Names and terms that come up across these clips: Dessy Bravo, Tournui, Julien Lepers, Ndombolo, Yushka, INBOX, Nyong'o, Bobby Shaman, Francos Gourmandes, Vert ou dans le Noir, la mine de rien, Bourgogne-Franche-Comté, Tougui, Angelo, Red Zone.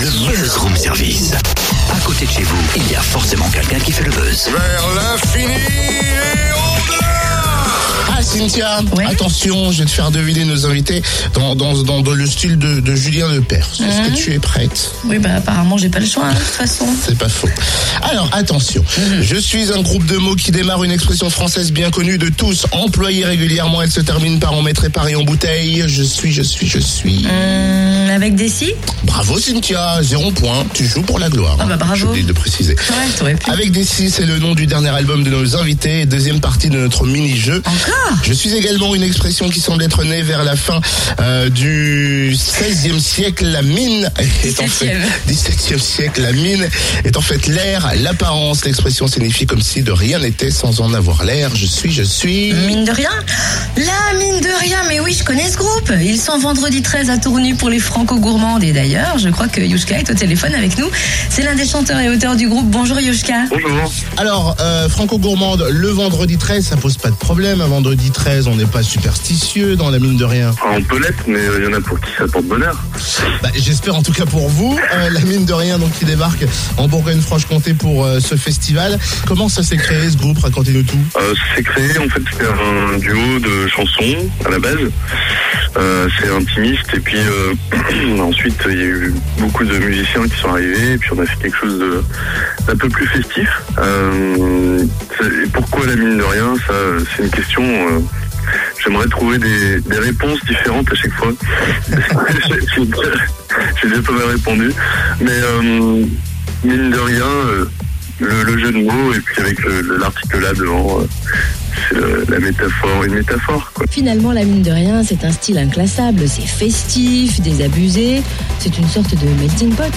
le buzz room service. À côté de chez vous, il y a forcément quelqu'un qui fait le buzz. Vers l'infini et au-delà. Ah Cynthia, ouais. Attention, je vais te faire deviner nos invités dans le style de Julien Lepers. Est-ce que tu es prête? Oui, bah apparemment j'ai pas le choix, hein, de toute façon. C'est pas faux. Alors attention, je suis un groupe de mots qui démarre une expression française bien connue de tous, employée régulièrement, elle se termine par en mettre et par et en bouteille. Je suis. Avec Dessy. Bravo Cynthia, 0 point, tu joues pour la gloire. Ah bah bravo. J'ai oublié de préciser. Ouais, t'aurais pu. Avec Dessy, c'est le nom du dernier album de nos invités, deuxième partie de notre mini-jeu. Encore. Je suis également une expression qui semble être née vers la fin du 16e siècle, la mine est en fait 17e siècle, la mine est en fait l'air, l'apparence, l'expression signifie comme si de rien n'était sans en avoir l'air. Je suis. Mine de rien. La mine de rien, mais oui, je connais ce groupe. Ils sont vendredi 13 à Tournui pour les Francos Gourmandes. Et d'ailleurs, je crois que Yushka est au téléphone avec nous. C'est l'un des chanteurs et auteurs du groupe. Bonjour Yushka. Bonjour. Alors, Francos Gourmandes, le vendredi 13, ça pose pas de problème. Un vendredi 13, on n'est pas superstitieux dans la mine de rien. Enfin, on peut l'être, mais il y en a pour qui ça porte bonheur. Bah, j'espère en tout cas pour vous. La mine de rien donc qui débarque en Bourgogne-Franche-Comté pour ce festival. Comment ça s'est créé ce groupe? Racontez-nous tout. Ça s'est créé, en fait, c'était un duo de chansons à la base. C'est intimiste et puis ensuite il y a eu beaucoup de musiciens qui sont arrivés et puis on a fait quelque chose d'un peu plus festif. Et pourquoi la mine de rien, ça c'est une question. J'aimerais trouver des réponses différentes à chaque fois. J'ai déjà pas mal répondu, mais mine de rien, le jeu de mots et puis avec l'article là devant. C'est la métaphore, une métaphore, quoi. Finalement, la mine de rien, c'est un style inclassable. C'est festif, désabusé. C'est une sorte de melting pot.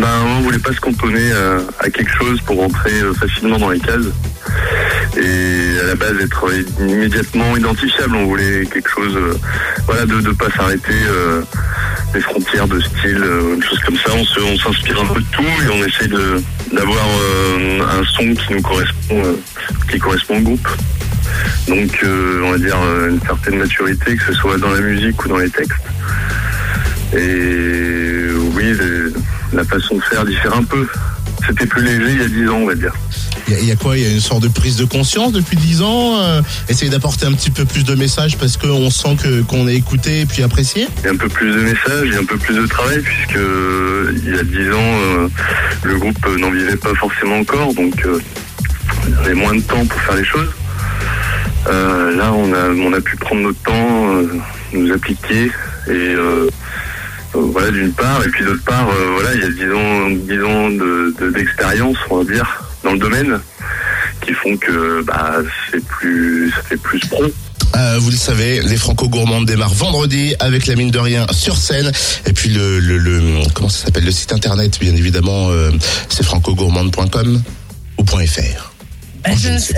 Ben, on voulait pas se cantonner à quelque chose pour rentrer facilement dans les cases. Et à la base, être immédiatement identifiable. On voulait quelque chose, voilà, de pas s'arrêter des frontières de style, une chose comme ça. On s'inspire un peu de tout et on essaie d'avoir un son qui nous correspond. Qui correspond au groupe. Donc on va dire une certaine maturité, que ce soit dans la musique ou dans les textes. Et oui, la façon de faire diffère un peu. C'était plus léger il y a 10 ans, on va dire. Il y a quoi? Il y a une sorte de prise de conscience depuis 10 ans, essayer d'apporter un petit peu plus de messages parce qu'on sent qu'on est écouté et puis apprécié. Il y a un peu plus de messages, il y a un peu plus de travail puisque il y a 10 ans, le groupe n'en vivait pas forcément encore, donc on avait moins de temps pour faire les choses. Là, on a pu prendre notre temps, nous appliquer, et voilà, d'une part, et puis d'autre part, voilà, il y a 10 ans d'expérience, on va dire, dans le domaine, qui font que bah ça fait plus pro. Vous le savez, les Francos Gourmandes démarrent vendredi avec la mine de rien sur scène. Et puis le comment ça s'appelle, le site internet, bien évidemment, c'est francogourmande.com. .fr. Bah,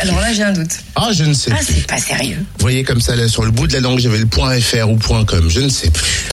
alors là, j'ai un doute. Ah, je ne sais plus. C'est pas sérieux. Vous voyez comme ça, là, sur le bout de la langue, j'avais le .fr ou .com. Je ne sais plus.